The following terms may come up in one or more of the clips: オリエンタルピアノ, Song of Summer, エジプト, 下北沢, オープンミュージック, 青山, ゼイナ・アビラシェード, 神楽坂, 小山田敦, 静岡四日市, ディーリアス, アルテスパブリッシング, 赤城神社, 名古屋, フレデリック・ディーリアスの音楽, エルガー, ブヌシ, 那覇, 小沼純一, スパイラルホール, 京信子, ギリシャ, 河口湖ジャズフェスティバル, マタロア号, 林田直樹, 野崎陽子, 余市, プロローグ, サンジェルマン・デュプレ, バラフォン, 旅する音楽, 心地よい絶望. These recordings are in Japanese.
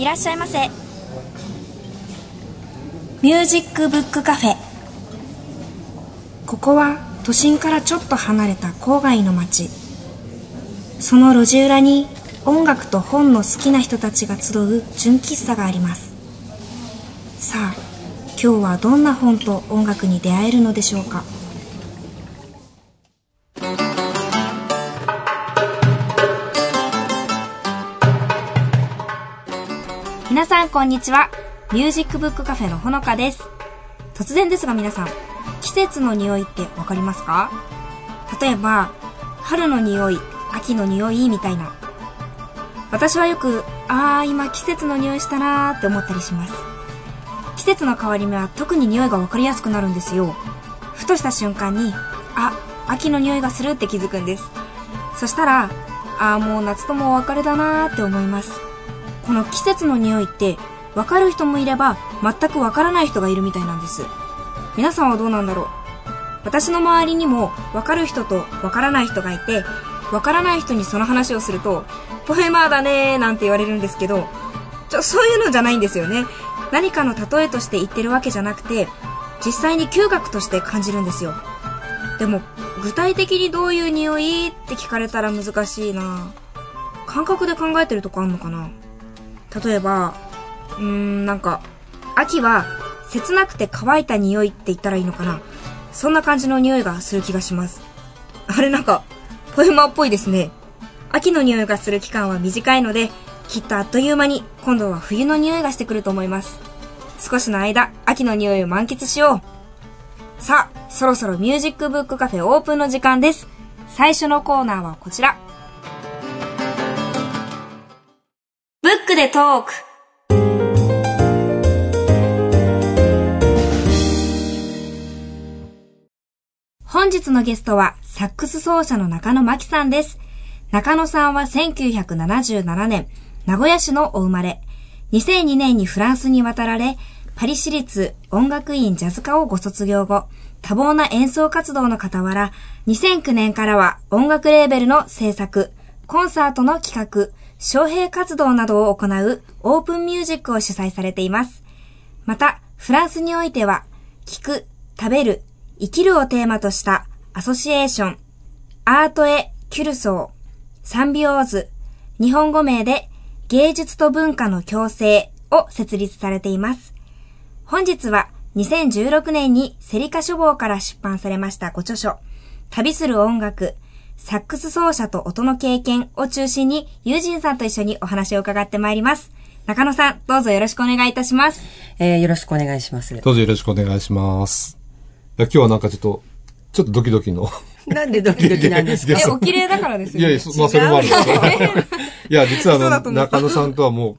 いらっしゃいませ。ミュージックブックカフェ。ここは都心からちょっと離れた郊外の町。その路地裏に音楽と本の好きな人たちが集う純喫茶があります。さあ、今日はどんな本と音楽に出会えるのでしょうか。皆さんこんにちは。ミュージックブックカフェのほのかです。突然ですが皆さん、季節の匂いってわかりますか？例えば、春の匂い、秋の匂いみたいな。私はよく、今季節の匂いしたなーって思ったりします。季節の変わり目は特に匂いがわかりやすくなるんですよ。ふとした瞬間に、秋の匂いがするって気づくんです。そしたら、もう夏ともお別れだなーって思います。この季節の匂いって分かる人もいれば全く分からない人がいるみたいなんです。皆さんはどうなんだろう。私の周りにも分かる人と分からない人がいて、分からない人にその話をするとポエマーだねーなんて言われるんですけど、そういうのじゃないんですよね。何かの例えとして言ってるわけじゃなくて、実際に嗅覚として感じるんですよ。でも具体的にどういう匂いって聞かれたら難しいな。感覚で考えてるとこあんのかな。例えば、秋は切なくて乾いた匂いって言ったらいいのかな。そんな感じの匂いがする気がします。あれポエマーっぽいですね。秋の匂いがする期間は短いので、きっとあっという間に今度は冬の匂いがしてくると思います。少しの間、秋の匂いを満喫しよう。さあ、そろそろミュージックブックカフェオープンの時間です。最初のコーナーはこちら。ブックでトーク。本日のゲストはサックス奏者の中野真希さんです。中野さんは1977年名古屋市のお生まれ。2002年にフランスに渡られ、パリ市立音楽院ジャズ科をご卒業後、多忙な演奏活動の傍ら、2009年からは音楽レーベルの制作、コンサートの企画、招聘活動などを行うオープンミュージックを主催されています。また、フランスにおいては、聴く、食べる、生きるをテーマとしたアソシエーション、アートエ・キュルソー、サンビオーズ、日本語名で芸術と文化の共生を設立されています。本日は2016年にセリカ書房から出版されましたご著書、旅する音楽、サックス奏者と音の経験を中心に、ユージンさんと一緒にお話を伺ってまいります。中野さん、どうぞよろしくお願いいたします。よろしくお願いします。どうぞよろしくお願いします。いや、今日はちょっとドキドキの。なんでドキドキなんですか？お綺麗だからですよね。それもあるんですけど。いや、実は中野さんとはもう、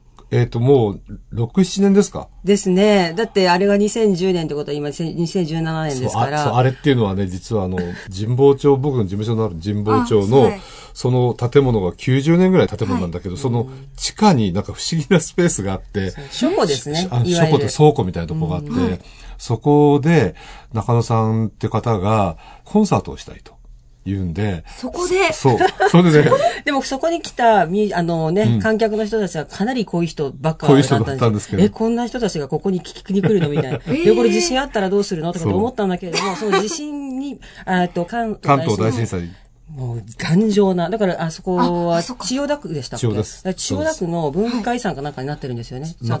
もう、6、7年ですか？ですね。だって、あれが2010年ってことは今、2017年ですから。そう、あれっていうのはね、実は神保町、僕の事務所のある神保町の、その建物が90年ぐらい建物なんだけど、その地下に不思議なスペースがあって、書庫ですね。書庫と倉庫みたいなとこがあって、そこで中野さんって方がコンサートをしたいと。言うんで。そこで。そう。それでね。でもそこに来た、観客の人たちはかなりこういう人ばっかりだったんですけど。こんな人たちがここに聞きに来るのみたいな。これ自信あったらどうするのとかと思ったんだけれども、その自信に、関東大震災。もう、頑丈な。だから、あそこは、千代田区でしたっけ？千代田区。千代田区の文化遺産かなんかになってるんですよね。街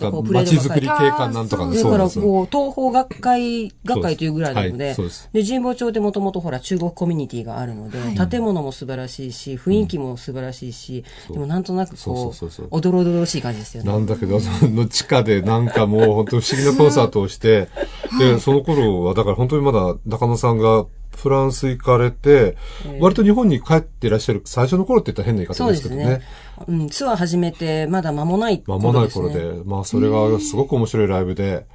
づくり景観なんとかですね。だから、東方学会というぐらいなので、で、神保町でもともと中国コミュニティがあるので、建物も素晴らしいし、雰囲気も素晴らしいし、でもなんとなくおどろおどろしい感じですよね。なんだけど、地下でもう本当に不思議なコンサートをして、で、その頃は、だから本当にまだ中野さんが、フランス行かれて、割と日本に帰っていらっしゃる最初の頃って言ったら変な言い方ですけどね。そうですね。ツアー始めてまだ間もない頃ですね。間もない頃で。まあそれがすごく面白いライブで、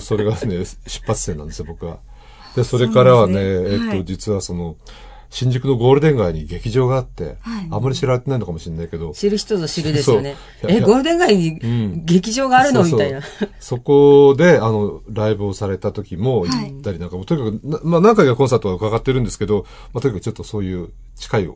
それがね、出発点なんですよ、僕は。で、それからはね、実は新宿のゴールデン街に劇場があって、あんまり知られてないのかもしれないけど。知る人ぞ知るですよね。ゴールデン街に劇場があるのみたいな。そこで、ライブをされた時も行ったりとにかく、何回かコンサートは伺ってるんですけど、とにかくちょっとそういう近い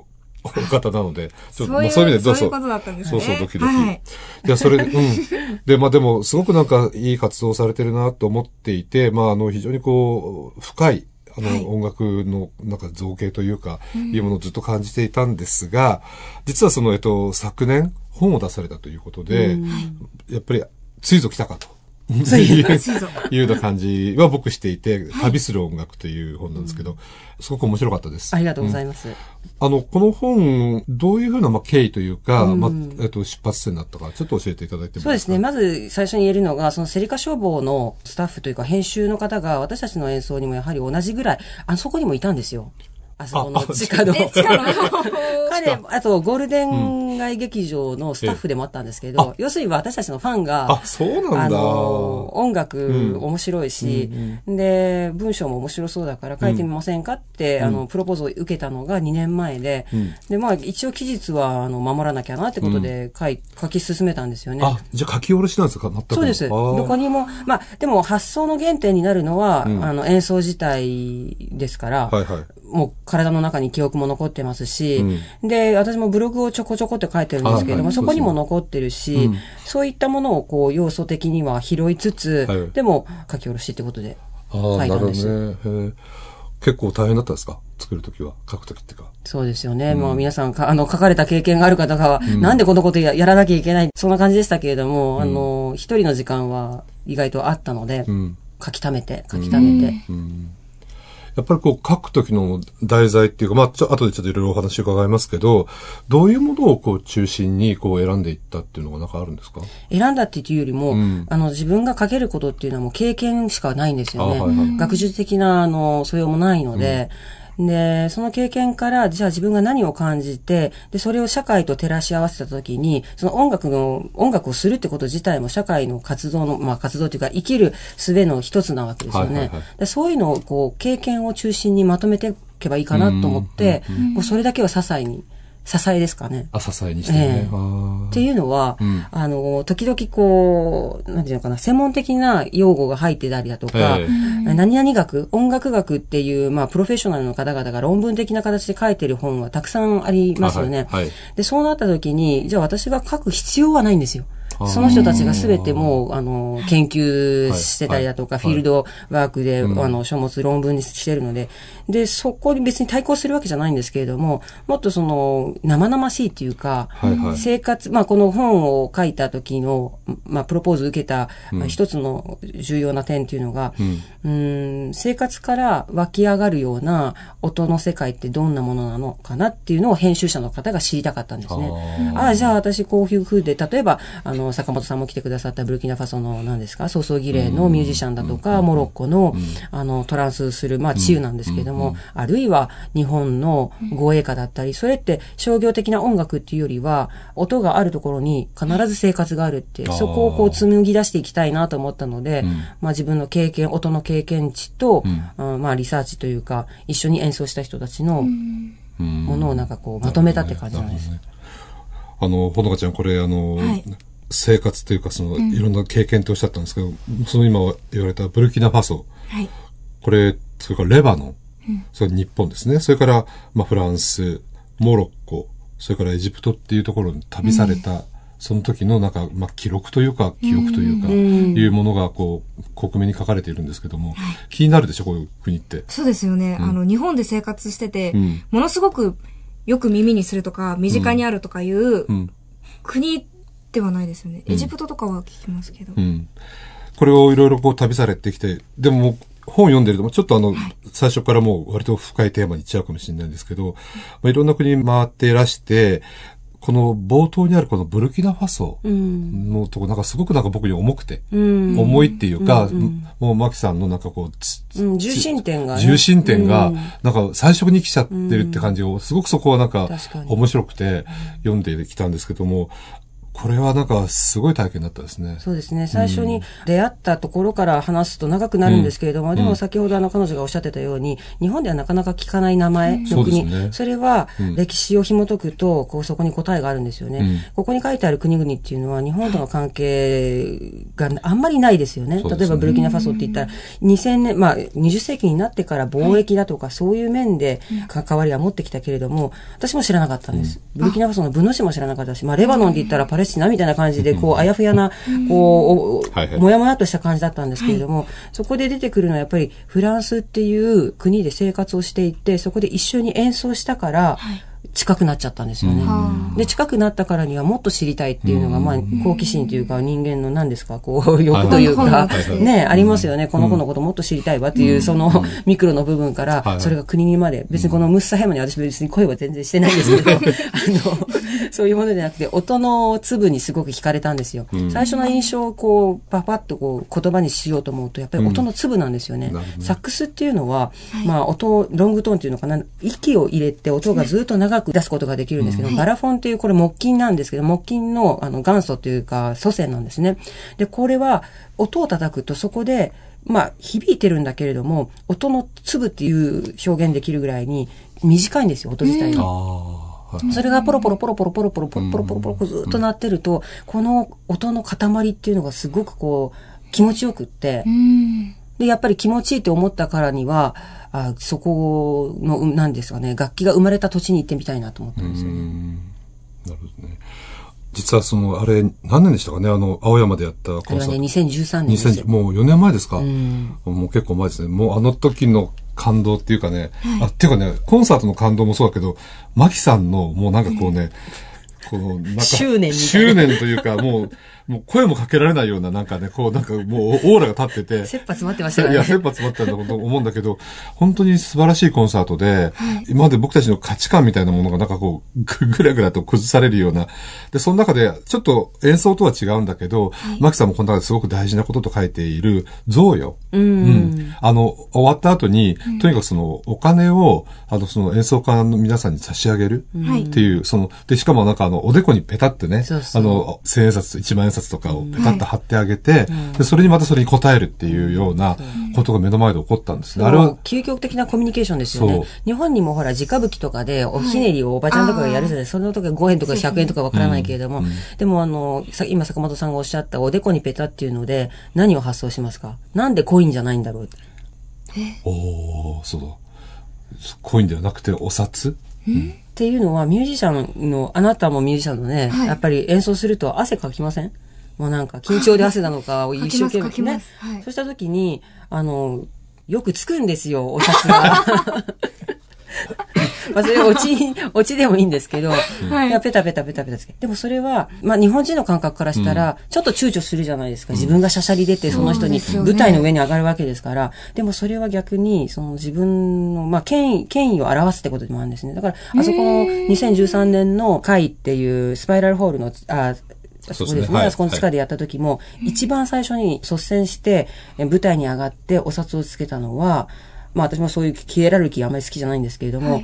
お方なので、ちょっとそういう意味でそういうことだったんですね。そうそうドキドキ。はい、いやそれでうんでまあでもすごくなんかいい活動されてるなと思っていて、まあ非常にこう深いはい、音楽のなんか造形というか、いうものをずっと感じていたんですが、実はその昨年本を出されたということで、やっぱりついぞ来たかと。いうような感じは僕していて、旅する音楽という本なんですけど、すごく面白かったです。ありがとうございます。この本、どういうふうな経緯というか、出発点になったか、ちょっと教えていただいてもいいですか？そうですね。まず最初に言えるのが、そのセリカ消防のスタッフというか編集の方が、私たちの演奏にもやはり同じぐらい、そこにもいたんですよ。あそこの地下の。彼、あとゴールデン街劇場のスタッフでもあったんですけど、要するに私たちのファンが、そうなんだ。音楽面白いし、で、文章も面白そうだから書いてみませんかって、プロポーズを受けたのが2年前で、で、まあ一応期日は、守らなきゃなってことで書き進めたんですよね。あ、じゃあ書き下ろしなんですか？全く。そうです。どこにも、まあ、でも発想の原点になるのは、演奏自体ですから、はいはい。もう体の中に記憶も残ってますし、で、私もブログをちょこちょこって書いてるんですけれども、そこにも残ってるし、そういったものをこう要素的には拾いつつ、はい、でも書き下ろしってことで書いたんです。結構大変だったですか？作るときは、書くときってか。そうですよね。もう皆さん書かれた経験がある方が、なんでこのことやらなきゃいけない、そんな感じでしたけれども、一人の時間は意外とあったので、書き溜めて。やっぱりこう書くときの題材っていうか、まあ、後でちょっといろいろお話伺いますけど、どういうものをこう中心にこう選んでいったっていうのがなんかあるんですか？選んだっていうよりも、自分が書けることっていうのはもう経験しかないんですよね。学術的な、素養もないので、で、その経験から、じゃあ自分が何を感じて、で、それを社会と照らし合わせたときに、その音楽をするってこと自体も社会の活動の、まあ活動というか生きる術の一つなわけですよね。で、そういうのをこう、経験を中心にまとめていけばいいかなと思って、もうそれだけは支えですかね。支えにしてね。っていうのは、時々こう、なんていうのかな、専門的な用語が入ってたりだとか、何々学、音楽学っていう、まあ、プロフェッショナルの方々が論文的な形で書いてる本はたくさんありますよね。で、そうなった時に、じゃあ私が書く必要はないんですよ。その人たちがすべてもう、研究してたりだとか、フィールドワークで、書物、論文にしてるので、で、そこに別に対抗するわけじゃないんですけれども、もっと生々しいというか、生活、まあ、この本を書いた時の、まあ、プロポーズ受けた一つの重要な点というのが、生活から湧き上がるような音の世界ってどんなものなのかなっていうのを編集者の方が知りたかったんですね。じゃあ私こういう風で、例えば、坂本さんも来てくださったブルキナファソの何ですか、葬送儀礼のミュージシャンだとか、モロッコの、トランスする、まあ、治癒なんですけれども、あるいは日本の護衛歌だったり、それって商業的な音楽っていうよりは、音があるところに必ず生活があるって、そこをこう紡ぎ出していきたいなと思ったので、まあ、自分の経験、音の経験値と、まあ、リサーチというか、一緒に演奏した人たちのものをなんかこう、まとめたって感じなんです。ほのかちゃん、これ生活というか、いろんな経験とおっしゃったんですけど、今言われたブルキナファソ、これ、それからレバノン、それ日本ですね、それから、まあ、フランス、モロッコ、それからエジプトっていうところに旅された、その時のなんか、まあ、記録というか、記憶というか、いうものが、こう、克明に書かれているんですけども、気になるでしょ、こういう国って。そうですよね。日本で生活してて、ものすごくよく耳にするとか、身近にあるとかいう、国、ではないですよね。エジプトとかは聞きますけど。これをいろいろこう旅されてきて、でも本読んでると、ちょっと最初からもう割と深いテーマにいっちゃうかもしれないんですけど、いろんな国回っていらして、この冒頭にあるこのブルキナファソのとこ、なんかすごくなんか僕に重くて、重いっていうか、もうマキさんのなんかこう、重心点が、なんか最初に来ちゃってるって感じを、すごくそこはなんか面白くて読んできたんですけども、これはなんかすごい体験だったですね。そうですね。最初に出会ったところから話すと長くなるんですけれども、でも先ほど彼女がおっしゃってたように、日本ではなかなか聞かない名前の国、それは歴史を紐解くとこうそこに答えがあるんですよね、ここに書いてある国々っていうのは日本との関係があんまりないですよね。例えばブルキナファソって言ったら2000年、20世紀になってから貿易だとかそういう面で関わりは持ってきたけれども、私も知らなかったんです。ブルキナファソのブヌシも知らなかったし、レバノンで言ったらパレスチナみたいな感じでこうあやふやなこうもやもやとした感じだったんですけれども、そこで出てくるのはやっぱりフランスっていう国で生活をしていて、そこで一緒に演奏したから近くなっちゃったんですよね。で近くなったからにはもっと知りたいっていうのが、好奇心というか人間の何ですかこう欲というかねありますよね。この子のこともっと知りたいわっていうそのミクロの部分からそれが国にまで、別にこのムッサヘマに私別に声は全然してないんですけどそういうものじゃなくて音の粒にすごく惹かれたんですよ。最初の印象をこうパパッとこう言葉にしようと思うとやっぱり音の粒なんですよね。サックスっていうのは音ロングトーンっていうのかな、息を入れて音がずっと長く出すことができるんですけど、バラフォンっていうこれ木琴なんですけど、木琴の元祖というか祖先なんですね。でこれは音を叩くとそこで響いてるんだけれども音の粒っていう表現できるぐらいに短いんですよ音自体が。それがポロポロポロポロポロポロポロポロポロポロずっと鳴ってると、この音の塊っていうのがすごくこう気持ちよくって、でやっぱり気持ちいいって思ったからにはそこの何ですかね、楽器が生まれた土地に行ってみたいなと思ったんですよね。なるほどね。実はそのあれ何年でしたかね、青山でやったコンサート。2013年ですよ。もう4年前ですか。もう結構前ですね。もうあの時の感動っていうかね、っていうかね、コンサートの感動もそうだけど、マキさんのもうなんかこうね、執念というか、もう声もかけられないような、なんかね、こうなんかもうオーラが立ってて。切羽詰まってましたね。いや、切羽詰まってたと思うんだけど、本当に素晴らしいコンサートで、今まで僕たちの価値観みたいなものがなんかこう、ぐらぐらと崩されるような。で、その中で、ちょっと演奏とは違うんだけど、マキさんもこの中ですごく大事なことと書いている、贈与。終わった後に、とにかくその、お金を、その演奏家の皆さんに差し上げるっていう、で、しかもなんかおでこにペタってね、千円札、1万円札とかをペタッと貼ってあげて、でそれにまたそれに応えるっていうようなことが目の前で起こったんですね。あれは究極的なコミュニケーションですよね。日本にもほら直吹きとかでおひねりをおばちゃんとかがやるじゃない、その時は5円とか100円とかわからないけれども、でも今坂本さんがおっしゃったおでこにペタっていうので何を発想しますか？なんでコインじゃないんだろうって。そうだ、コインではなくてお札っていうのはミュージシャンの、あなたもミュージシャンのね、やっぱり演奏すると汗かきません？もうなんか緊張で汗なのかを一生懸命ね。そうした時に、よくつくんですよ、お札が。それオチでもいいんですけど、ペタペタペタペタつけ。でもそれは、日本人の感覚からしたら、ちょっと躊躇するじゃないですか。自分がしゃしゃり出て、その人に舞台の上に上がるわけですから。でもそれは逆に、自分の、権威を表すってことでもあるんですね。だから、あそこの2013年の会っていう、スパイラルホールの、そうですね。あそこの地下でやった時も、一番最初に率先して、舞台に上がってお札をつけたのは、私もそういうヒエラルキーあんまり好きじゃないんですけれども、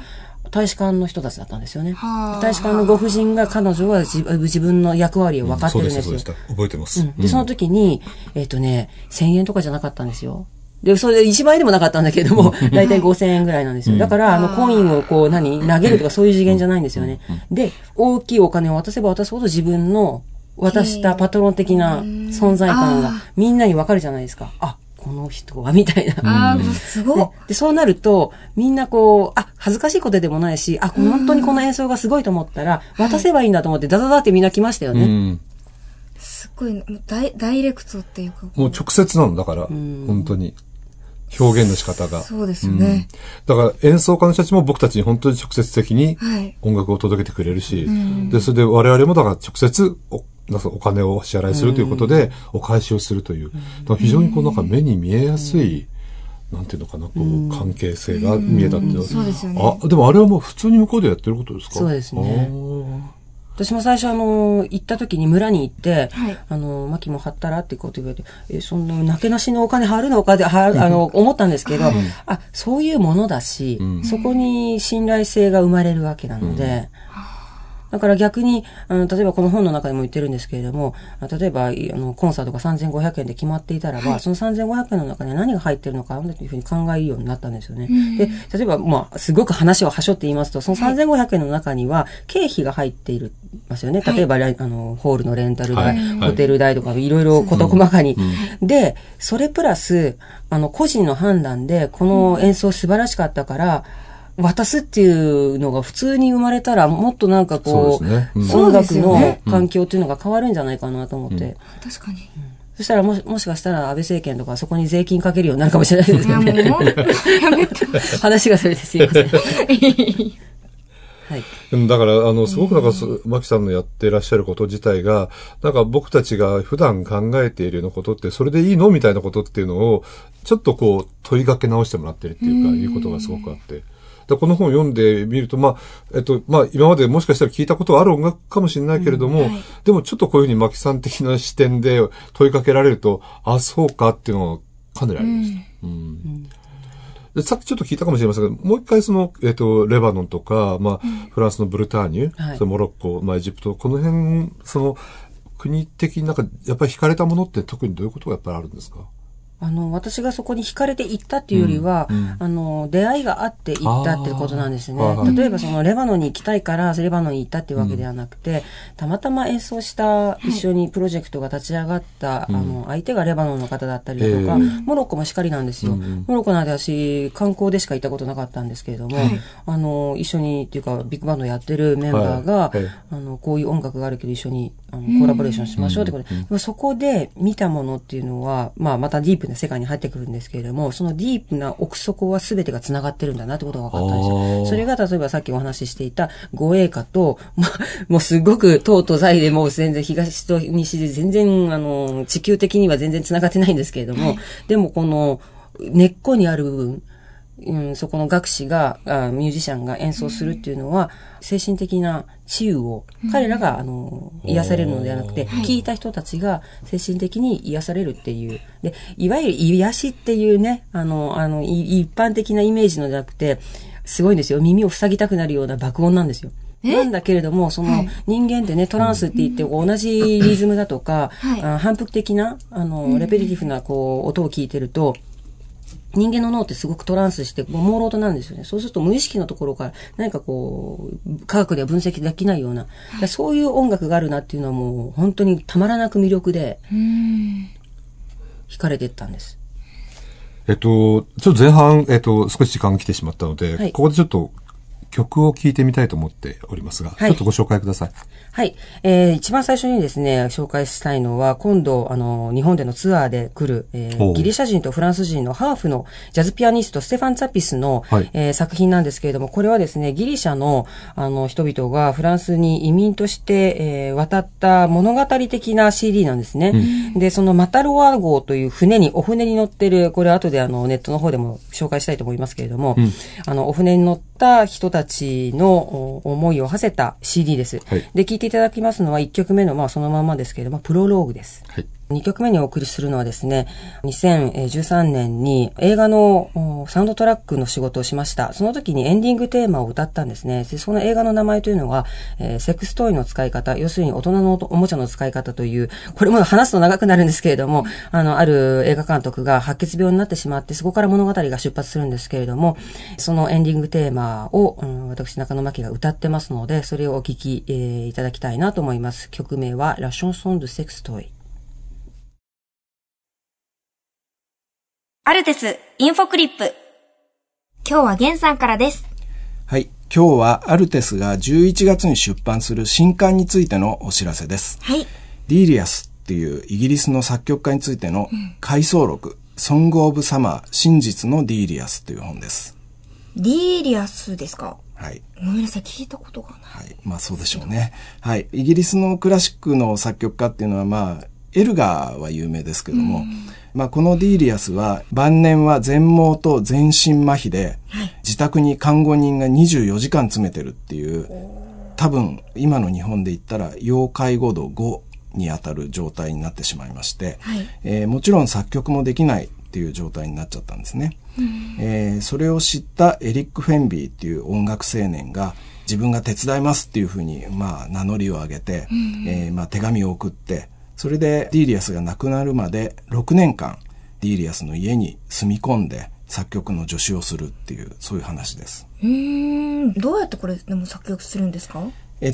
大使館の人たちだったんですよね。大使館のご婦人が、彼女は自分の役割を分かってるんですよ。そうでした、覚えてます。で、その時に、1000円とかじゃなかったんですよ。で、それ1万円でもなかったんだけども、だいたい5000円ぐらいなんですよ。だから、コインをこう、投げるとかそういう次元じゃないんですよね。で、大きいお金を渡せば渡すほど自分の渡したパトロン的な存在感がみんなに分かるじゃないですか。この人はみたいな。すごい。で、そうなると、みんなこう、恥ずかしいことでもないし、本当にこの演奏がすごいと思ったら、渡せばいいんだと思って、ダダダってみんな来ましたよね。すごい、もうダイレクトっていうか。もう直接なの、だから、本当に。表現の仕方が。そうですね。だから演奏家の人たちも僕たちに本当に直接的に音楽を届けてくれるし、で、それで我々もだから直接お金を支払いするということでお返しをするという、非常にこうなんか目に見えやすい、なんていうのかな、こう、関係性が見えたっていうのは。そうですよね。でもあれはもう普通に向こうでやってることですか？そうですね。私も最初行った時に村に行って、マキも貼ったらってこと言われて、そんな、なけなしのお金貼るのかで、思ったんですけど、そういうものだし、そこに信頼性が生まれるわけなので、だから逆に、例えばこの本の中でも言ってるんですけれども、例えばコンサートが3500円で決まっていたらば、はい、その3500円の中に何が入ってるのかというふうに考えるようになったんですよね。で、例えば、すごく話をはしょって言いますと、その3500円の中には経費が入っていますよね。はい、例えば、ホールのレンタル代、はい、ホテル代とか、いろいろ事細かに、うん。で、それプラス、個人の判断で、この演奏素晴らしかったから、渡すっていうのが普通に生まれたら、もっとなんかこう、音楽の環境っていうのが変わるんじゃないかなと思って。うん、確かに。そしたらもしかしたら安倍政権とかそこに税金かけるようになるかもしれないですよね。やめて。話がそれですいません。はい。でもだから、すごくなんか、マキさんのやってらっしゃること自体が、なんか僕たちが普段考えているようなことって、それでいいのみたいなことっていうのを、ちょっとこう、問いかけ直してもらってるっていうか、いうことがすごくあって。この本を読んでみると、今までもしかしたら聞いたことはある音楽かもしれないけれども、はい、でもちょっとこういうふうに牧さん的な視点で問いかけられると、あ、そうかっていうのがかなりありました。でさっきちょっと聞いたかもしれませんが、もう一回その、レバノンとか、フランスのブルターニュ、はい、そのモロッコ、エジプト、この辺、その、国的になんか、やっぱり惹かれたものって特にどういうことがやっぱりあるんですか？私がそこに惹かれていったっていうよりは、出会いがあって行ったってことなんですね。例えばそのレバノンに行きたいから、レバノンに行ったっていうわけではなくて、たまたま演奏した、一緒にプロジェクトが立ち上がった、相手がレバノンの方だったりだとか、モロッコもしかりなんですよ。モロッコなんて私、観光でしか行ったことなかったんですけれども、一緒にっていうか、ビッグバンドやってるメンバーが、こういう音楽があるけど一緒にコラボレーションしましょうってことで、そこで見たものっていうのは、またディープな世界に入ってくるんですけれども、そのディープな奥底は全てが繋がってるんだなってことが分かったんですよ。それが例えばさっきお話ししていた護衛歌と、もうすごく東と西でもう全然東と西で全然地球的には全然繋がってないんですけれども、でもこの根っこにある部分、そこの楽師がミュージシャンが演奏するっていうのは、精神的な治癒を、彼らが癒されるのではなくて、聴いた人たちが精神的に癒されるっていう。で、いわゆる癒しっていうね、一般的なイメージのじゃなくて、すごいんですよ。耳を塞ぎたくなるような爆音なんですよ。なんだけれども、その人間ってね、トランスって言って同じリズムだとか、反復的な、レペリティフなこう、音を聞いてると、人間の脳ってすごくトランスして、朦朧となるんですよね。そうすると無意識のところから、何かこう、科学では分析できないような、そういう音楽があるなっていうのはもう、本当にたまらなく魅力で、惹かれていったんです。ちょっと前半、少し時間が来てしまったので、ここでちょっと、曲を聴いてみたいと思っておりますが、ちょっとご紹介ください。はい。一番最初にですね、紹介したいのは、今度、日本でのツアーで来る、ギリシャ人とフランス人のハーフのジャズピアニスト、ステファン・ツァピスの、作品なんですけれども、これはですね、ギリシャの、人々がフランスに移民として、渡った物語的な CD なんですね。で、そのマタロア号というお船に乗ってる、これ後でネットの方でも紹介したいと思いますけれども、お船に乗った人たちの思いを馳せた CD です。で、聴いていただきますのは1曲目のそのままですけれども、プロローグです。2曲目にお送りするのはですね、2013年に映画のサウンドトラックの仕事をしました。その時にエンディングテーマを歌ったんですね。で、その映画の名前というのが、セックストイの使い方、要するに大人のおもちゃの使い方という、これも話すと長くなるんですけれども、ある映画監督が白血病になってしまって、そこから物語が出発するんですけれども、そのエンディングテーマを、私中野真希が歌ってますので、それをお聴き、いただきたいなと思います。曲名は、ラションソンドセックストイ。アルテスインフォクリップ。今日はゲンさんからです。はい。今日はアルテスが11月に出版する新刊についてのお知らせです。はい。ディーリアスっていうイギリスの作曲家についての回想録、Song of Summer 真実のディーリアスという本です。ディーリアスですか？はい。ごめんなさい、聞いたことがない。はい。そうでしょうね。はい。イギリスのクラシックの作曲家っていうのはエルガーは有名ですけども、このディーリアスは晩年は全盲と全身麻痺で、自宅に看護人が24時間詰めてるっていう、多分今の日本で言ったら要介護度5にあたる状態になってしまいまして、もちろん作曲もできないっていう状態になっちゃったんですね。それを知ったエリック・フェンビーっていう音楽青年が自分が手伝いますっていうふうに、まあ、名乗りを上げて、まあ、手紙を送って、それでディーリアスが亡くなるまで6年間ディーリアスの家に住み込んで作曲の助手をするっていう、そういう話です。どうやってこれでも作曲するんですか？最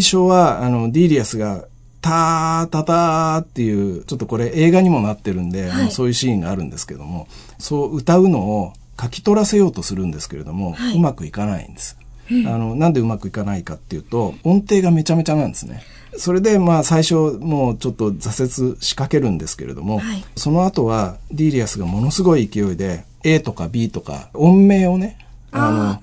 初はディーリアスがタータターっていう、ちょっとこれ映画にもなってるんで、はい、そういうシーンがあるんですけども、そう歌うのを書き取らせようとするんですけれども、はい、うまくいかないんです、なんでうまくいかないかっていうと、音程がめちゃめちゃなんですね。それでまあ最初もうちょっと挫折しかけるんですけれども、はい、その後はディーリアスがものすごい勢いで A とか B とか音名をね、は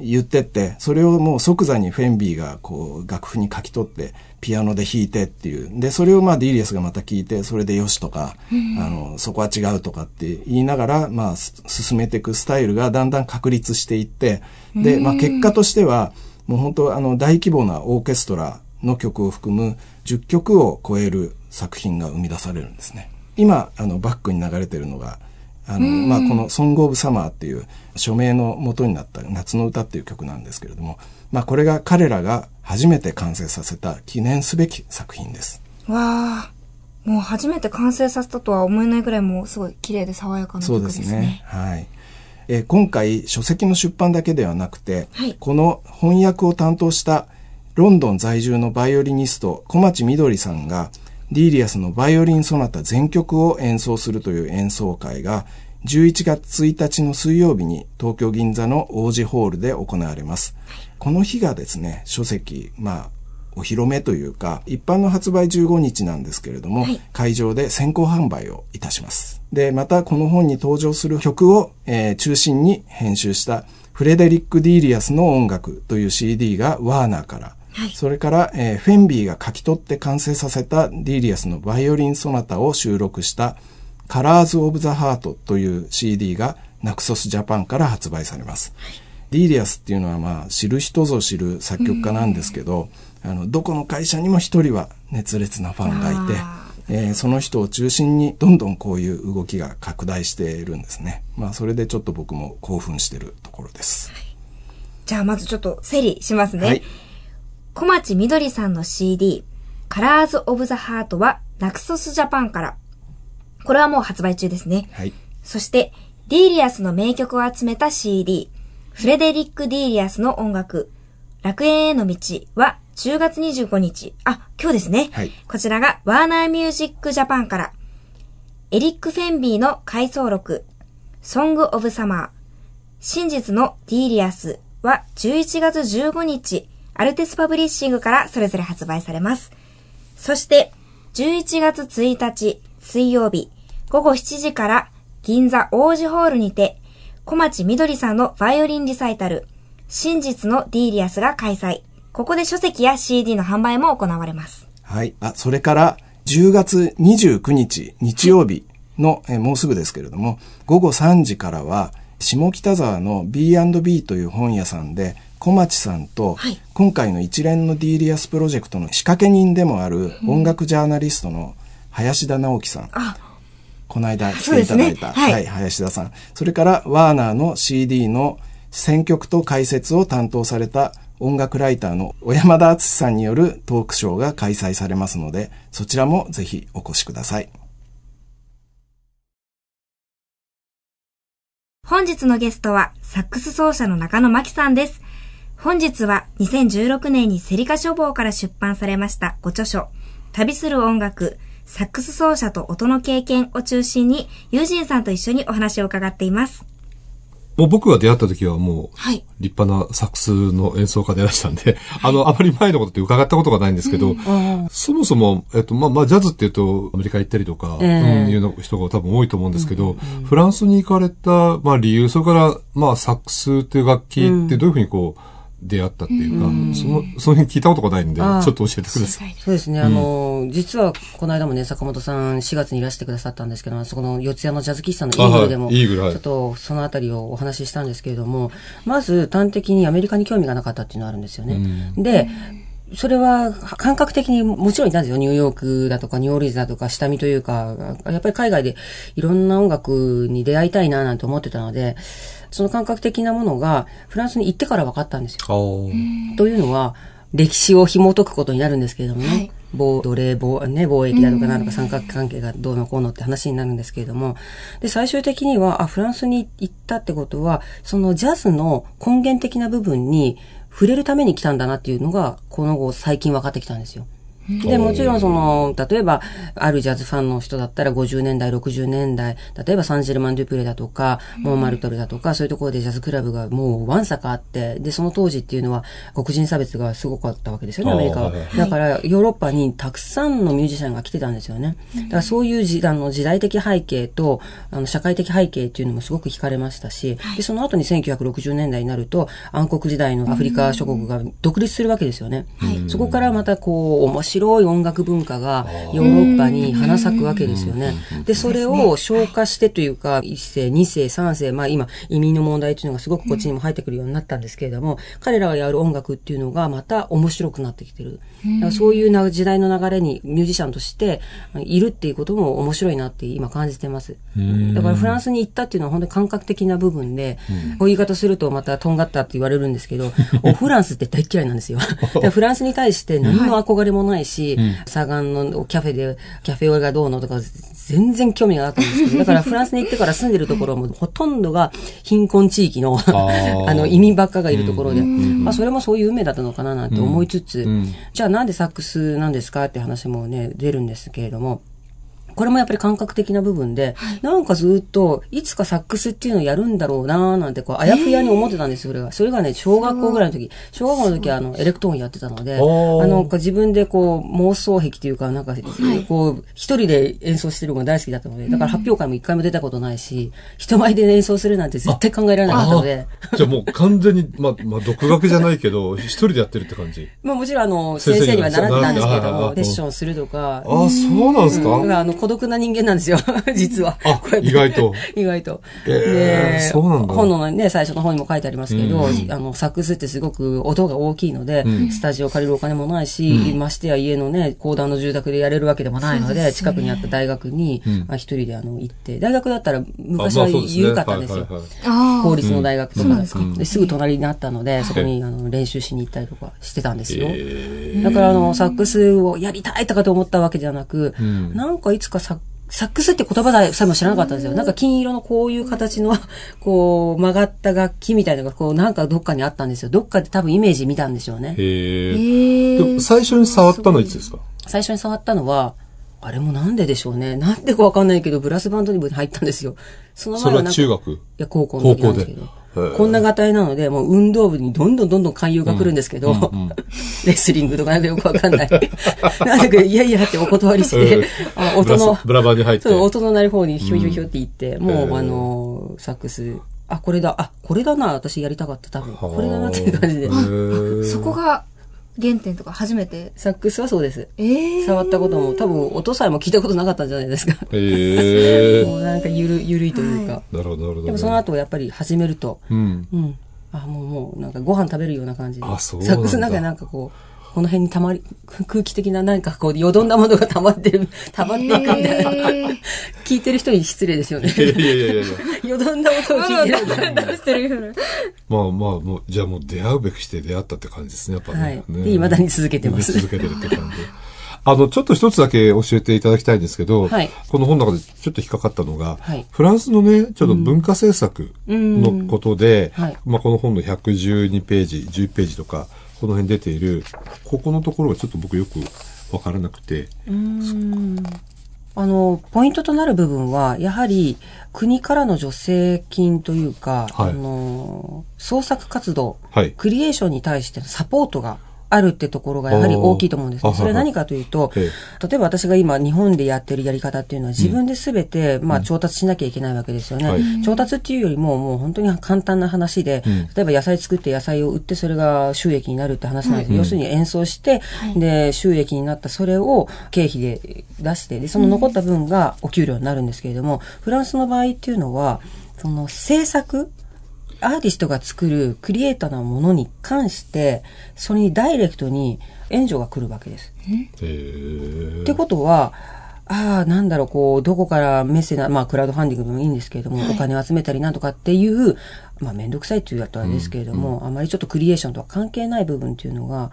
い、言ってって、それをもう即座にフェンビーがこう楽譜に書き取ってピアノで弾いてっていう、でそれをまあディーリアスがまた聞いて、それでよしとか、そこは違うとかって言いながら、まあ進めていくスタイルがだんだん確立していって、でまあ結果としてはもう本当大規模なオーケストラの曲を含む10曲を超える作品が生み出されるんですね。今バックに流れてるのがまあ、この「Song of Summer」っていう署名の元になった「夏の歌」っていう曲なんですけれども、まあ、これが彼らが初めて完成させた記念すべき作品です。わあ、もう初めて完成させたとは思えないぐらい、もうすごい綺麗で爽やかな曲ですね。そうですね、はい。今回書籍の出版だけではなくて、はい、この翻訳を担当したロンドン在住のバイオリニスト小町みどりさんがディーリアスのバイオリンソナタ全曲を演奏するという演奏会が11月1日の水曜日に東京銀座の王子ホールで行われます。この日がですね、書籍、まあお披露目というか、一般の発売15日なんですけれども、はい、会場で先行販売をいたします。でまたこの本に登場する曲を、中心に編集したフレデリック・ディーリアスの音楽という CD がワーナーから、はい、それから、フェンビーが書き取って完成させたディーリアスのバイオリンソナタを収録したColors of the Heart という CD がナクソスジャパンから発売されます。ディーリアスっていうのはまあ知る人ぞ知る作曲家なんですけど、どこの会社にも一人は熱烈なファンがいて、その人を中心にどんどんこういう動きが拡大しているんですね。まあそれでちょっと僕も興奮してるところです。はい、じゃあまずちょっと整理しますね。はい、小町みどりさんの CD Colors of the Heart はナクソスジャパンから。これはもう発売中ですね。はい。そして、ディーリアスの名曲を集めた CD、フレデリック・ディーリアスの音楽、楽園への道は10月25日、あ、今日ですね。はい。こちらがワーナーミュージックジャパンから、エリック・フェンビーの回想録、Song of Summer、真実のディーリアスは11月15日、アルテスパブリッシングからそれぞれ発売されます。そして、11月1日、水曜日、午後7時から銀座王子ホールにて小町みどりさんのバイオリンリサイタル真実のディーリアスが開催。ここで書籍や CD の販売も行われます。はい。あ、それから10月29日日曜日の、もうすぐですけれども、午後3時からは下北沢の B&B という本屋さんで小町さんと、はい、今回の一連のディーリアスプロジェクトの仕掛け人でもある音楽ジャーナリストの林田直樹さん、この間来ていただいた、ね、はいはい、林田さん、それからワーナーの CD の選曲と解説を担当された音楽ライターの小山田敦さんによるトークショーが開催されますので、そちらもぜひお越しください。本日のゲストはサックス奏者の中野真希さんです。本日は2016年にセリカ書房から出版されましたご著書、旅する音楽サックス奏者と音の経験を中心に、友人さんと一緒にお話を伺っています。もう僕が出会った時はもう、立派なサックスの演奏家でいらしたんで、はい、あまり前のことって伺ったことがないんですけど、そもそも、ジャズっていうと、アメリカ行ったりとか、いう人が多分多いと思うんですけど、フランスに行かれた、理由、それから、サックスっていう楽器ってどういうふうにこう、出会ったっていうか、その辺聞いたことがないんで、ちょっと教えてください。そうですね、実はこの間もね、坂本さん4月にいらしてくださったんですけど、そこの四谷のジャズ喫茶のイーグルでも、ちょっとそのあたりをお話ししたんですけれども、まず端的にアメリカに興味がなかったっていうのがあるんですよね。で、それは感覚的にもちろんいたんですよ。ニューヨークだとかニューオーリンズだとか下見というか、やっぱり海外でいろんな音楽に出会いたいななんて思ってたので、その感覚的なものがフランスに行ってから分かったんですよ。というのは歴史を紐解くことになるんですけれどもね、はい、貿易だとかなんとか三角関係がどうのこうのって話になるんですけれども、で最終的にはフランスに行ったってことはそのジャズの根源的な部分に触れるために来たんだなっていうのがこの後最近分かってきたんですよ。でもちろんその例えばあるジャズファンの人だったら50年代60年代例えばサンジェルマン・デュプレだとかモンマルトルだとかそういうところでジャズクラブがもうわんさかあって、でその当時っていうのは黒人差別がすごかったわけですよね、アメリカは。だからヨーロッパにたくさんのミュージシャンが来てたんですよね。だからそういう時代的背景と社会的背景っていうのもすごく惹かれましたし、でその後に1960年代になると暗黒時代のアフリカ諸国が独立するわけですよね。そこからまたこう面白い音楽文化がヨーロッパに花咲くわけですよね。でそれを消化してというか1世2世3世、今移民の問題というのがすごくこっちにも入ってくるようになったんですけれども、彼らがやる音楽っていうのがまた面白くなってきてる。だからそういう時代の流れにミュージシャンとしているっていうことも面白いなって今感じてます。だからフランスに行ったっていうのは本当に感覚的な部分で、こういう言い方するとまたとんがったって言われるんですけどフランスって大嫌いなんですよフランスに対して何の憧れもないし、サガンのキャフェでキャフェオレがどうのとか全然興味がなかったんですけど、だからフランスに行ってから住んでるところもほとんどが貧困地域の移民ばっかがいるところで、それもそういう運命だったのかななんて思いつつ、じゃあなんでサックスなんですかって話もね出るんですけれども、これもやっぱり感覚的な部分で、なんかずっといつかサックスっていうのをやるんだろうなーなんてこうあやふやに思ってたんですよ。それがね小学校ぐらいの時、小学校の時はエレクトーンやってたので、自分でこう妄想癖というかなんかこう一人で演奏してるのが大好きだったので、だから発表会も一回も出たことないし、人前で演奏するなんて絶対考えられなかったのでじゃあもう完全に独学じゃないけど一人でやってるって感じもちろん先生には習ってたんですけども、セッションするとか。そうなんですか。孤独な人間なんですよ実は。意外と、そうなんだ。本のね最初の方にも書いてありますけど、サックスってすごく音が大きいので、スタジオ借りるお金もないし、ましてや家のね高段の住宅でやれるわけでもないので、近くにあった大学に一人で行って、大学だったら昔は緩かったんですよ、公立の大学とかですぐ隣になったので、そこに練習しに行ったりとかしてたんですよ。だからサックスをやりたいとかと思ったわけじゃなく、なんかいつかサックスって言葉ださえも知らなかったんですよ。なんか金色のこういう形のこう曲がった楽器みたいなのがこうなんかどっかにあったんですよ。どっかで多分イメージ見たんでしょうね。最初に触ったのいつですか？最初に触ったのはあれもなんででしょうね。なんでかわかんないけどブラスバンドに入ったんですよ。その前はなんかそれは中学？いや高校の時なんですけど。こんながたいなので、もう運動部にどんどん勧誘が来るんですけど、レスリングとかなんかよくわかんない。なんでいやいやってお断りして、音の、ブラバーに入って。音の鳴る方にひょひょひょって行って、もうサックス、これだな、私やりたかった、多分。これだなっていう感じで。そこが、原点とか初めてサックスはそうです。触ったことも多分音さえも聞いたことなかったんじゃないですか。もうなんかゆるいというか。なるほどなるほど。でもその後やっぱり始めると、もうなんかご飯食べるような感じで。サックスなんかこうこの辺にたまり空気的ななんかこうよどんだものが溜まっていくみたいな。聞いてる人に失礼ですよね。いやよどんだ音を聞いてるんだ。出してるような。もうじゃあもう出会うべくして出会ったって感じですね、やっぱね。いまだに続けてます。続けてるって感じ。ちょっと一つだけ教えていただきたいんですけど、この本の中でちょっと引っかかったのが、フランスのね、ちょっと文化政策のことで、この本の112ページ、10ページとか、この辺出ている、ここのところがちょっと僕よくわからなくて、ポイントとなる部分は、やはり国からの助成金というか、創作活動、クリエーションに対してのサポートがあるってところがやはり大きいと思うんですね。それは何かというと、例えば私が今日本でやってるやり方っていうのは自分で全て調達しなきゃいけないわけですよね。調達っていうよりももう本当に簡単な話で、例えば野菜作って野菜を売ってそれが収益になるって話なんです。要するに演奏して、で収益になったそれを経費で出して、でその残った分がお給料になるんですけれども、フランスの場合っていうのはその制作アーティストが作るクリエイターなものに関して、それにダイレクトに援助が来るわけです。ってことは、なんだろう、こう、どこからメッセージ、まあ、クラウドファンディングでもいいんですけれども、はい、お金を集めたりなんとかっていう、まあ、めんどくさいっていうやつはですけれども、あまりちょっとクリエーションとは関係ない部分っていうのが、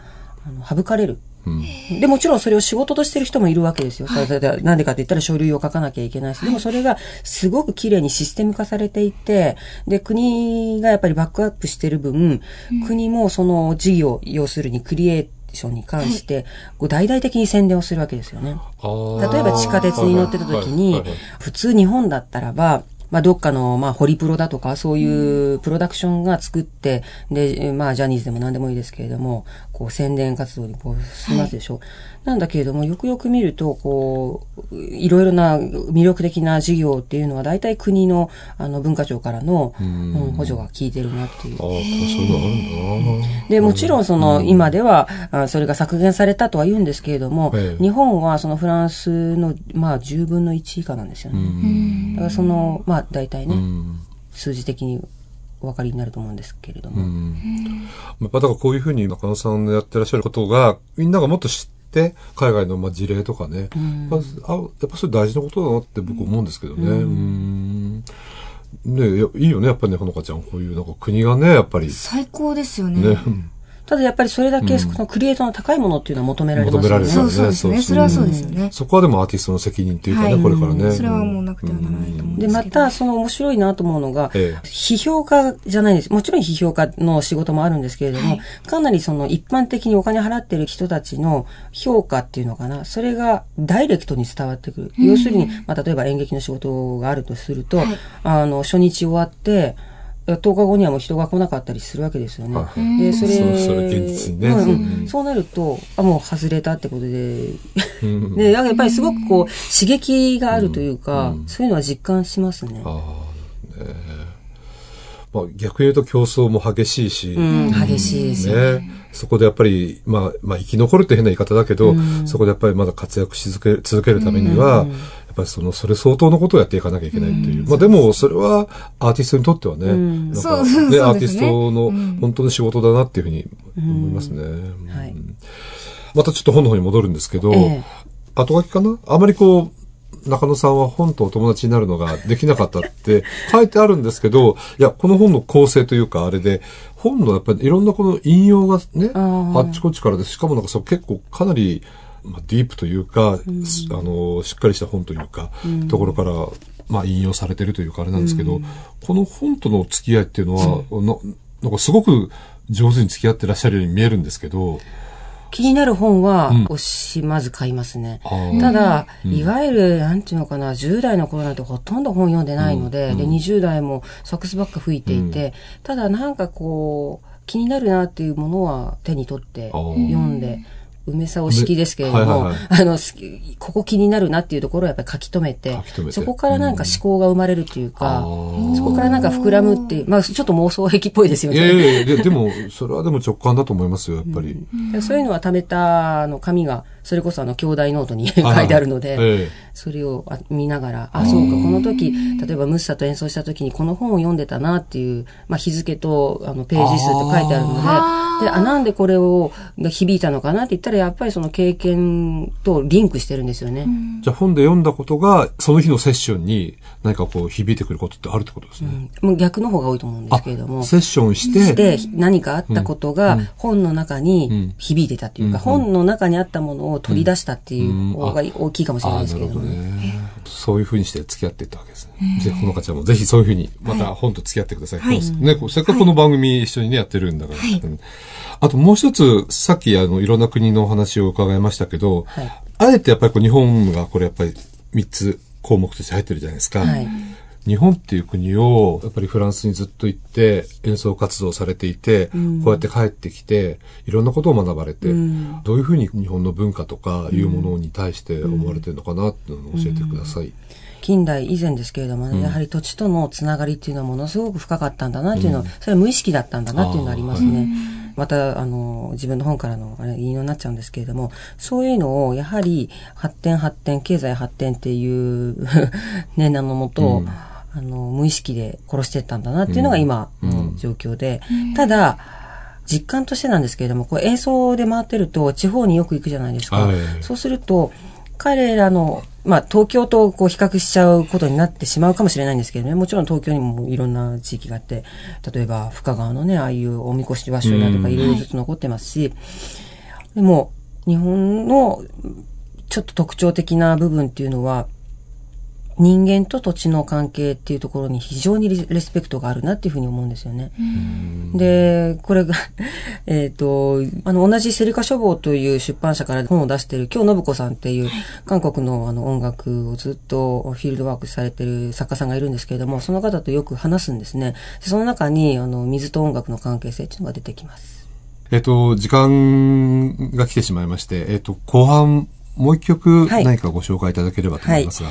省かれる。で、もちろんそれを仕事としてる人もいるわけですよ。なんでかって言ったら書類を書かなきゃいけないし、でもそれがすごく綺麗にシステム化されていて、で、国がやっぱりバックアップしてる分、国もその事業、要するにクリエイションに関して、大々的に宣伝をするわけですよね。例えば地下鉄に乗ってた時に、普通日本だったらば、まあ、どっかの、まあ、ホリプロだとか、そういうプロダクションが作って、で、まあ、ジャニーズでも何でもいいですけれども、こう、宣伝活動にこう、進ますでしょ。なんだけれども、よくよく見ると、こう、いろいろな魅力的な事業っていうのは、大体国の、文化庁からの、補助が効いてるなっていう。ああ、そういうのあるんだ。で、もちろん、その、今では、それが削減されたとは言うんですけれども、日本は、そのフランスの、まあ、10分の1以下なんですよね。だから、その、まあ、大体ね、数字的にお分かりになると思うんですけれども、まあ、だからこういうふうに中野さんのやってらっしゃることがみんながもっと知って海外のまあ事例とかね、やっぱそれ大事なことだなって僕思うんですけどね。ねえ、いいよね、やっぱりね、ほのかちゃん、こういうなんか国がね、やっぱり最高ですよね。ただやっぱりそれだけそのクリエイターの高いものっていうのは求められますよね。そうですね。それはそうですよね。そこはでもアーティストの責任っていうかね、これからね。それはもうなくてはならないと思うんですけど。で、またその面白いなと思うのが、批評家じゃないんです。もちろん批評家の仕事もあるんですけれども、かなりその一般的にお金払ってる人たちの評価っていうのかな、それがダイレクトに伝わってくる。要するに、まあ例えば演劇の仕事があるとすると、初日終わって、10日後にはもう人が来なかったりするわけですよね。で、そうなると、もう外れたってことで、で、やっぱりすごくこう、刺激があるというか、そういうのは実感しますね。まあ、逆に言うと競争も激しいし、激しいですよね。そこでやっぱり、まあ、生き残るって変な言い方だけど、そこでやっぱりまだ活躍し続けるためには、やっぱりそれ相当のことをやっていかなきゃいけないっていう。まあでも、それはアーティストにとってはね、そうですね。アーティストの本当の仕事だなっていうふうに思いますね。またちょっと本の方に戻るんですけど、後書きかな？あまりこう、中野さんは本とお友達になるのができなかったって書いてあるんですけど、いや、この本の構成というかあれで、本のやっぱりいろんなこの引用がね、あっちこっちからで、しかもなんかそう結構かなり、まあ、ディープというか、しっかりした本というか、ところから、まあ、引用されてるというか、あれなんですけど、この本との付き合いっていうのは、なんかすごく上手に付き合ってらっしゃるように見えるんですけど、気になる本は、惜しまず買いますね。ただ、いわゆる、なんていうのかな、10代の頃なんてほとんど本読んでないので、で、20代もサックスばっか吹いていて、ただなんかこう、気になるなっていうものは手に取って読んで、梅沢式ですけれども、ここ気になるなっていうところをやっぱり書き留めて、そこからなんか思考が生まれるというか、そこからなんか膨らむっていう、まあちょっと妄想癖っぽいですよね。でも、それはでも直感だと思いますよ、やっぱり。そういうのは貯めた紙が、それこそ兄弟ノートに書いてあるので、それを見ながら、そうか、この時、例えばムッサと演奏した時にこの本を読んでたなっていう、まあ日付とページ数と書いてあるので、なんでこれを響いたのかなって言ったら、やっぱりその経験とリンクしてるんですよね。じゃあ本で読んだことがその日のセッションに何かこう響いてくることってあるってことですね。もう逆の方が多いと思うんですけれども、セッションして何かあったことが本の中に響いてたっていうか、本の中にあったものを取り出したっていう方が大きいかもしれないですけれども、そういうふうにして付き合っていったわけですね。じゃあほのかちゃんもぜひそういうふうにまた本と付き合ってください。ね、せっかくこの番組一緒にねやってるんだから。あともう一つ、さっきいろんな国のお話を伺いましたけど、あえてやっぱり日本がこれやっぱり3つ項目として入ってるじゃないですか。日本っていう国をやっぱりフランスにずっと行って演奏活動されていて、こうやって帰ってきていろんなことを学ばれて、どういうふうに日本の文化とかいうものに対して思われてるのかなっていうのを教えてください。近代以前ですけれどもね、やはり土地とのつながりっていうのはものすごく深かったんだなっていうのは、それは無意識だったんだなっていうのはありますね。また、自分の本からの、引用になっちゃうんですけれども、そういうのを、やはり、発展、経済発展っていう、ね、名のもと、無意識で殺してったんだなっていうのが今の状況で、ただ、実感としてなんですけれども、こう映像で回ってると、地方によく行くじゃないですか。そうすると、彼らのまあ東京とこう比較しちゃうことになってしまうかもしれないんですけどね、もちろん東京にもいろんな地域があって、例えば深川のね、ああいうおみこし場所だとかいろいろずつ残ってますし、でも日本のちょっと特徴的な部分っていうのは、人間と土地の関係っていうところに非常にレスペクトがあるなっていうふうに思うんですよね。で、これが同じセリカ書房という出版社から本を出している京信子さんっていう韓国の音楽をずっとフィールドワークされてる作家さんがいるんですけれども、その方とよく話すんですね。その中に水と音楽の関係性っていうのが出てきます。時間が来てしまいまして、後半もう一曲何かご紹介いただければと思いますが、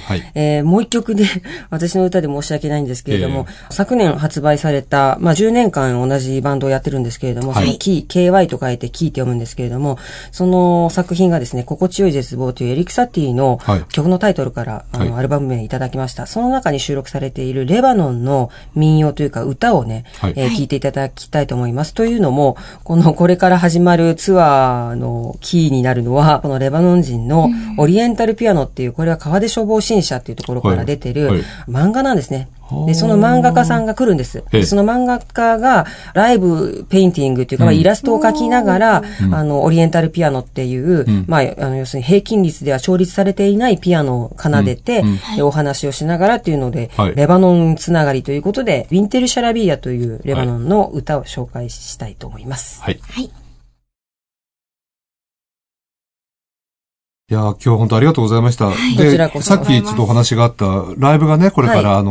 もう一曲で、私の歌で申し訳ないんですけれども、昨年発売された、まあ、10年間同じバンドをやってるんですけれども、その KY と書いてキーって読むんですけれども、その作品がですね、心地よい絶望というエリクサティの曲のタイトルから、アルバム名いただきました。その中に収録されているレバノンの民謡というか歌をね、聴いていただきたいと思います。というのも、これから始まるツアーのキーになるのは、このレバノン人のオリエンタルピアノっていう、これは川出消防新社っていうところから出てる漫画なんですね。で、その漫画家さんが来るんです。で、その漫画家がライブペインティングというか、イラストを描きながら、オリエンタルピアノっていう、要するに平均率では調律されていないピアノを奏でて、でお話をしながらっていうので、レバノンつながりということで、ウィンテルシャラビーヤというレバノンの歌を紹介したいと思います。いや、今日は本当ありがとうございました。で、さっき一度お話があったライブがね、これから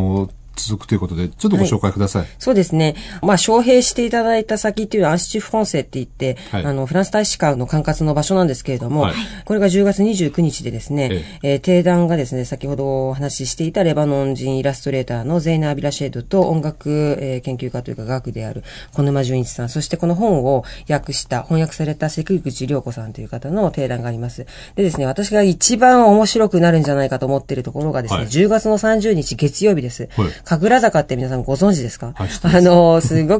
続くということで、ちょっとご紹介ください。そうですね。まあ、招聘していただいた先っていうのは、アンシチュフランセって言って、フランス大使館の管轄の場所なんですけれども、これが10月29日でですね、定談がですね、先ほどお話ししていたレバノン人イラストレーターのゼイナ・アビラシェードと音楽、研究家というか学である小沼純一さん、そしてこの本を翻訳された関口良子さんという方の定談があります。でですね、私が一番面白くなるんじゃないかと思っているところがですね、10月の30日月曜日です。神楽坂って皆さんご存知ですか？すごく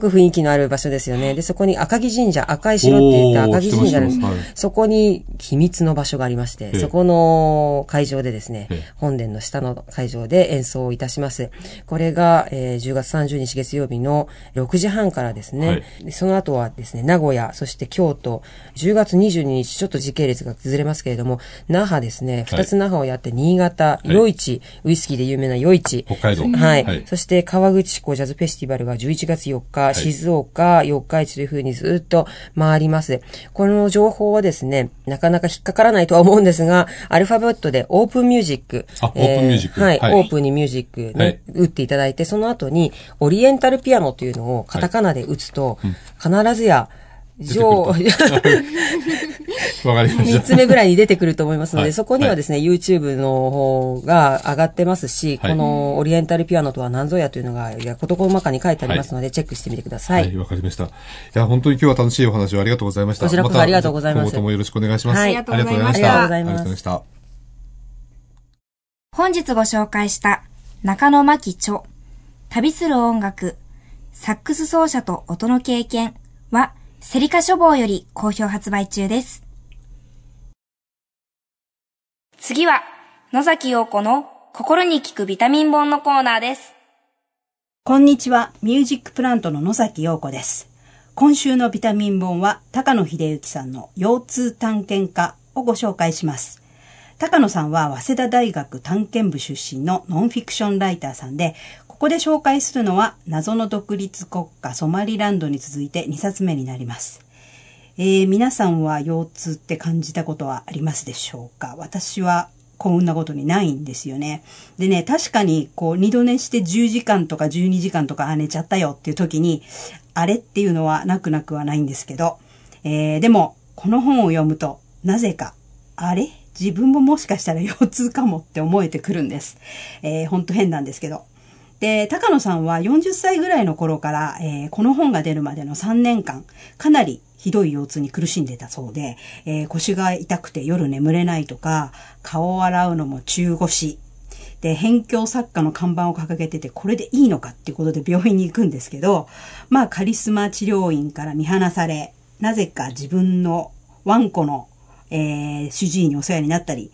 雰囲気のある場所ですよね。で、そこに赤城神社、赤い城って言った赤城神社なんです。そこに秘密の場所がありまして、そこの会場でですね、本殿の下の会場で演奏をいたします。これが、10月30日月曜日の6時半からですね、その後はですね、名古屋、そして京都、10月22日、ちょっと時系列がずれますけれども、那覇ですね、2つ那覇をやって、新潟、余市、ウイスキーで有名な余市。北海道。そして河口湖ジャズフェスティバルが11月4日、静岡四日市というふうにずっと回ります。この情報はですね、なかなか引っかからないとは思うんですが、アルファベットでオープンミュージック。オープンにミュージックね、打っていただいて、その後にオリエンタルピアノというのをカタカナで打つと、必ずや、3つ目ぐらいに出てくると思いますので、そこにはですね、YouTube の方が上がってますし、このオリエンタルピアノとは何ぞやというのが、事細かに書いてありますので、チェックしてみてください。わかりました。いや、本当に今日は楽しいお話をありがとうございました。こちらこそありがとうございます。今後ともよろしくお願いします。ありがとうございました。ありがとうございました。本日ご紹介した、中野真希著、旅する音楽、サックス奏者と音の経験は、セリカ書房より好評発売中です。次は、野崎陽子の心に効くビタミン本のコーナーです。こんにちは、ミュージックプラントの野崎陽子です。今週のビタミン本は、高野秀幸さんの腰痛探検家をご紹介します。高野さんは、早稲田大学探検部出身のノンフィクションライターさんで、ここで紹介するのは謎の独立国家ソマリランドに続いて2冊目になります。皆さんは腰痛って感じたことはありますでしょうか？私は幸運なことにないんですよね。でね、確かに二度寝して10時間とか12時間とか寝ちゃったよっていう時にあれっていうのはなくはないんですけど、でもこの本を読むとなぜかあれ？自分ももしかしたら腰痛かもって思えてくるんです。ほんと変なんですけど。で、高野さんは40歳ぐらいの頃から、この本が出るまでの3年間、かなりひどい腰痛に苦しんでたそうで、腰が痛くて夜眠れないとか、顔を洗うのも中腰。で、辺境作家の看板を掲げてて、これでいいのかっていうことで病院に行くんですけど、まあカリスマ治療院から見放され、なぜか自分のワンコの、主治医にお世話になったり、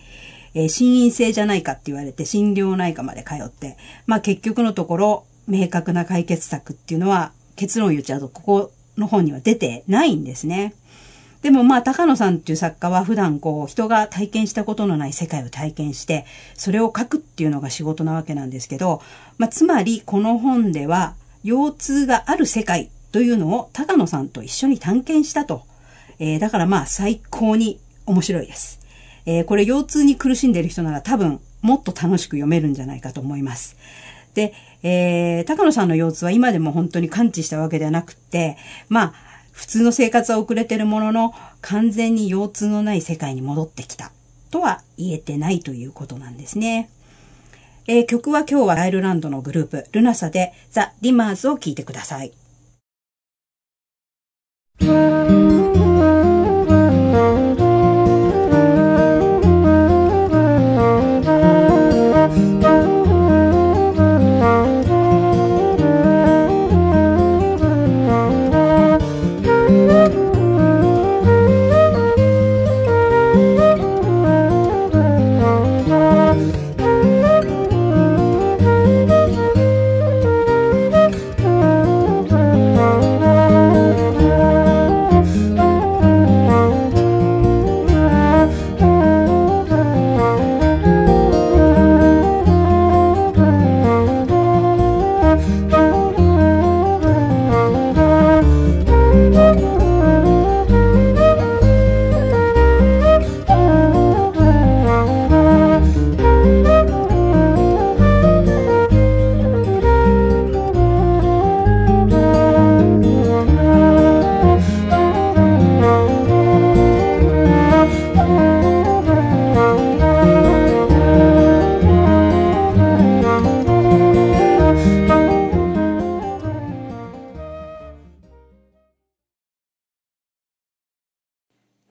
心因性じゃないかって言われて心療内科まで通って、まあ結局のところ明確な解決策っていうのは結論を言っちゃうとここの本には出てないんですね。でもまあ高野さんっていう作家は普段こう人が体験したことのない世界を体験してそれを書くっていうのが仕事なわけなんですけど、まあつまりこの本では腰痛がある世界というのを高野さんと一緒に探検したと。だからまあ最高に面白いです。これ腰痛に苦しんでいる人なら多分もっと楽しく読めるんじゃないかと思います。で、高野さんの腰痛は今でも本当に完治したわけではなくって、まあ普通の生活は遅れてるものの完全に腰痛のない世界に戻ってきたとは言えてないということなんですね。曲は今日はアイルランドのグループルナサでザ・ディマーズを聴いてください。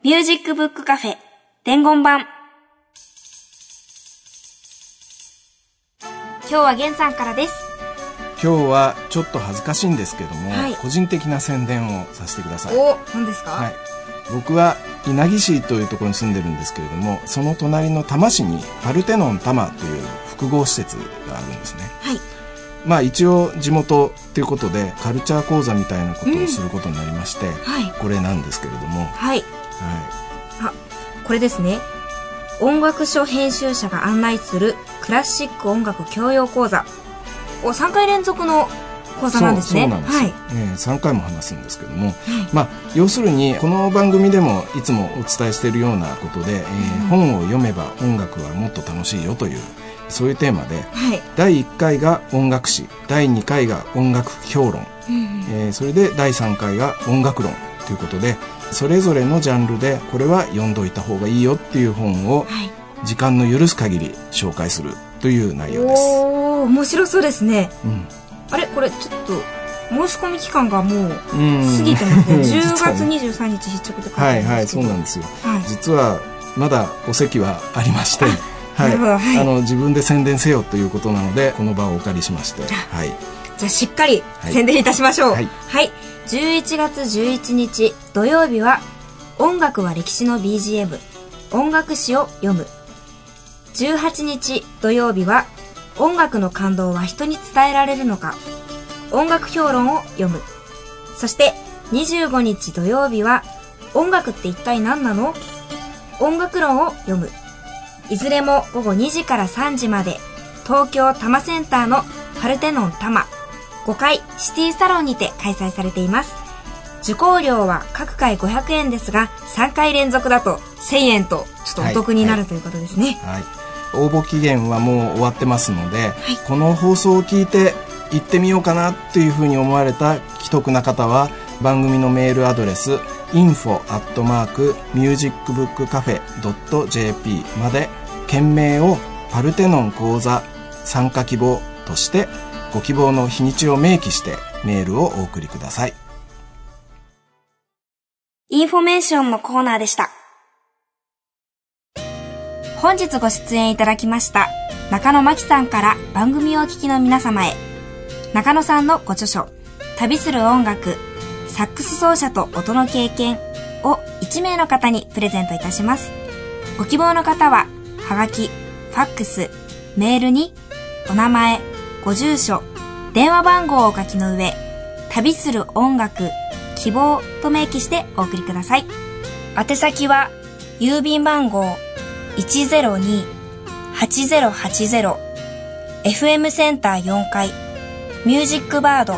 ミュージックブックカフェ伝言版。今日はゲンさんからです。今日はちょっと恥ずかしいんですけども、はい、個人的な宣伝をさせてください。お、何ですか？はい、僕は稲城市というところに住んでるんですけれども、その隣の多摩市にパルテノン多摩という複合施設があるんですね。はい、まあ一応地元ということでカルチャー講座みたいなことをすることになりまして、うん、はい、これなんですけれども、はいはい、あ、これですね。音楽書編集者が案内するクラシック音楽教養講座を3回連続の講座なんですね。そうなんです、はい、3回も話すんですけども、はい、まあ、要するにこの番組でもいつもお伝えしているようなことで、本を読めば音楽はもっと楽しいよというそういうテーマで、はい、第1回が音楽史、第2回が音楽評論、それで第3回が音楽論ということで、それぞれのジャンルでこれは読んどいた方がいいよっていう本を時間の許す限り紹介するという内容です。おー、面白そうですね、うん、あれこれちょっと申し込み期間がもう過ぎてますね。10月23日必着で書いてますけど、はいはい、そうなんですよ、はい、実はまだお席はありまして、はいはい、自分で宣伝せよということなのでこの場をお借りしまして、はい、じゃあしっかり宣伝いたしましょう。はい、はい、11月11日土曜日は音楽は歴史の BGM 音楽史を読む。18日土曜日は音楽の感動は人に伝えられるのか音楽評論を読む。そして25日土曜日は音楽って一体何なの音楽論を読む。いずれも午後2時から3時まで東京多摩センターのパルテノン多摩5階シティサロンにて開催されています。受講料は各回500円ですが3回連続だと1000円とちょっとお得になる、はい、ということですね、はいはい、応募期限はもう終わってますので、はい、この放送を聞いて行ってみようかなというふうに思われた既得な方は番組のメールアドレス info@musicbookcafe.jp まで件名をパルテノン講座参加希望としてご希望の日にちを明記してメールをお送りください。インフォメーションのコーナーでした。本日ご出演いただきました中野真希さんから番組をお聞きの皆様へ、中野さんのご著書旅する音楽サックス奏者と音の経験を1名の方にプレゼントいたします。ご希望の方ははがき、ファックス、メールにお名前、ご住所、電話番号をお書きの上、旅する音楽希望と明記してお送りください。宛先は郵便番号 102-8080 FM センター4階ミュージックバード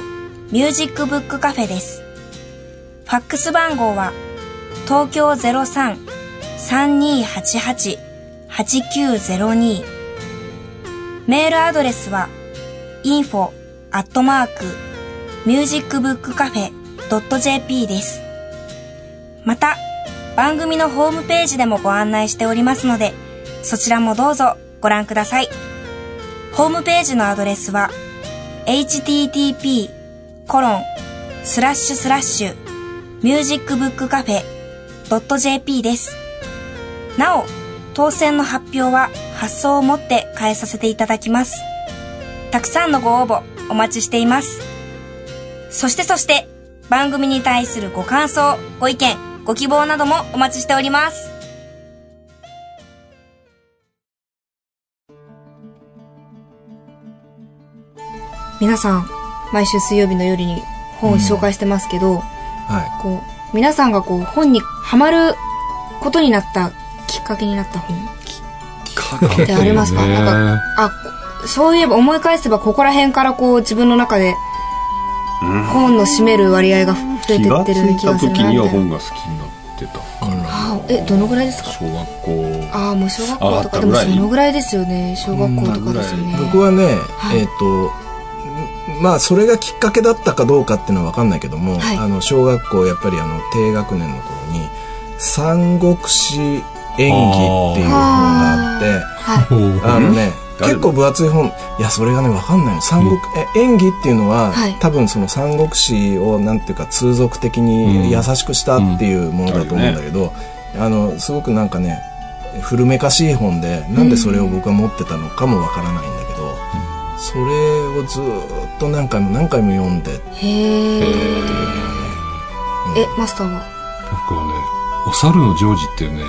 ミュージックブックカフェです。ファックス番号は東京 03-3288-8902。 メールアドレスは info@musicbookcafe.jp です。また番組のホームページでもご案内しておりますので、そちらもどうぞご覧ください。ホームページのアドレスは http://musicbookcafe.jp です。なお当選の発表は発送をもって返させていただきます。たくさんのご応募お待ちしています。そして番組に対するご感想、ご意見、ご希望などもお待ちしております。皆さん毎週水曜日の夜に本を紹介してますけど、はい、こう皆さんがこう本にハマることになったきっかけになった本ってありますか？なんかそういえば思い返せばここら辺からこう自分の中で本の占める割合が増えてってる気がするな。気がついた時には本が好きになってたから。あ、どのぐらいですか？小学校。ああ、もう小学校とかでもそのぐらいですよね。小学校とかですよね。僕はね、はい、まあそれがきっかけだったかどうかっていうのは分かんないけども、はい、小学校やっぱり低学年の頃に三国志演技っていう本があって、はい、ね結構分厚い本。いやそれがね分かんないの。演技っていうのは、はい、多分その三国志をなんていうか通俗的に優しくしたっていうものだと思うんだけど、すごくなんかね古めかしい本で、なんでそれを僕は持ってたのかも分からないんだけど、それをずっと何回も読んでってことだよね。マスターは？僕はねお猿のジョージっていうね、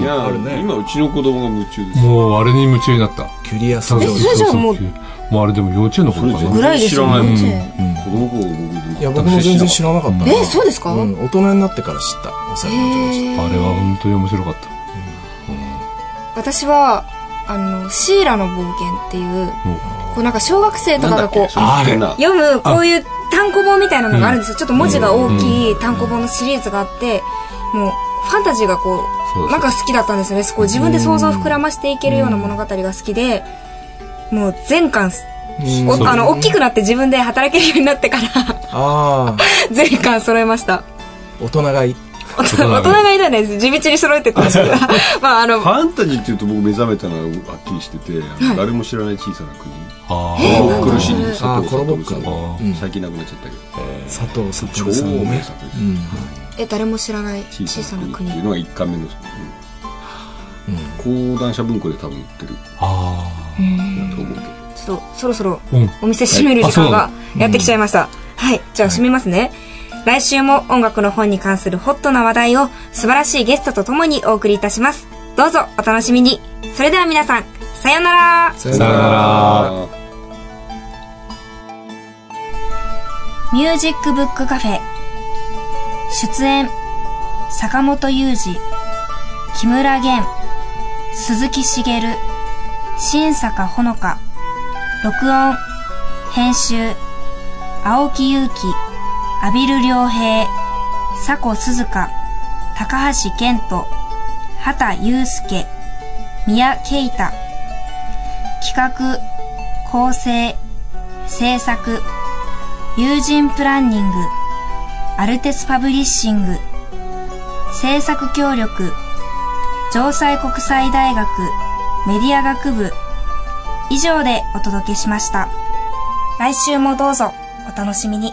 いやあれね、今うちの子供が夢中です。もうあれに夢中になった。キュリアスジョージ。それじゃもうあれでも幼稚園の頃かな。ぐらいですよね。子供の頃。いや僕も全然知らなかった。そうですか？大人になってから知ったお猿のジョージ。あれは本当に面白かった。私はシーラの冒険っていう、こうなんか小学生とかがこう読むこういう単行本みたいなのがあるんですよ。ちょっと文字が大きい単行本のシリーズがあって。もうファンタジーがこうなんか好きだったんですよね。こう自分で想像を膨らましていけるような物語が好きで、もう全巻大きくなって自分で働けるようになってから全巻揃えました。大人買いなんです。地道に揃えてったんですけどまあファンタジーっていうと僕目覚めたのははっきりしてて、誰も知らない小さな国。コロボックルシリーズ。コロボックル最近なくなっちゃったけど。佐藤さん超名作です。誰も知らない小さな国っていうのが1巻目の講談社文庫で多分売ってると思うけど、ちょっとそろそろお店閉める時間がやってきちゃいました。はい、じゃあ閉めますね。来週も音楽の本に関するホットな話題を素晴らしいゲストとともにお送りいたします。どうぞお楽しみに。それでは皆さん、さよなら。さよなら。ミュージックブックカフェ出演、坂本雄二、木村玄、鈴木茂、新坂ほのか。録音、編集、青木祐希、阿比留良平、佐古鈴香、高橋健人、畑祐介、宮慶太。企画、構成、制作、友人プランニング、アルテスパブリッシング。制作協力、城西国際大学メディア学部。以上でお届けしました。来週もどうぞお楽しみに。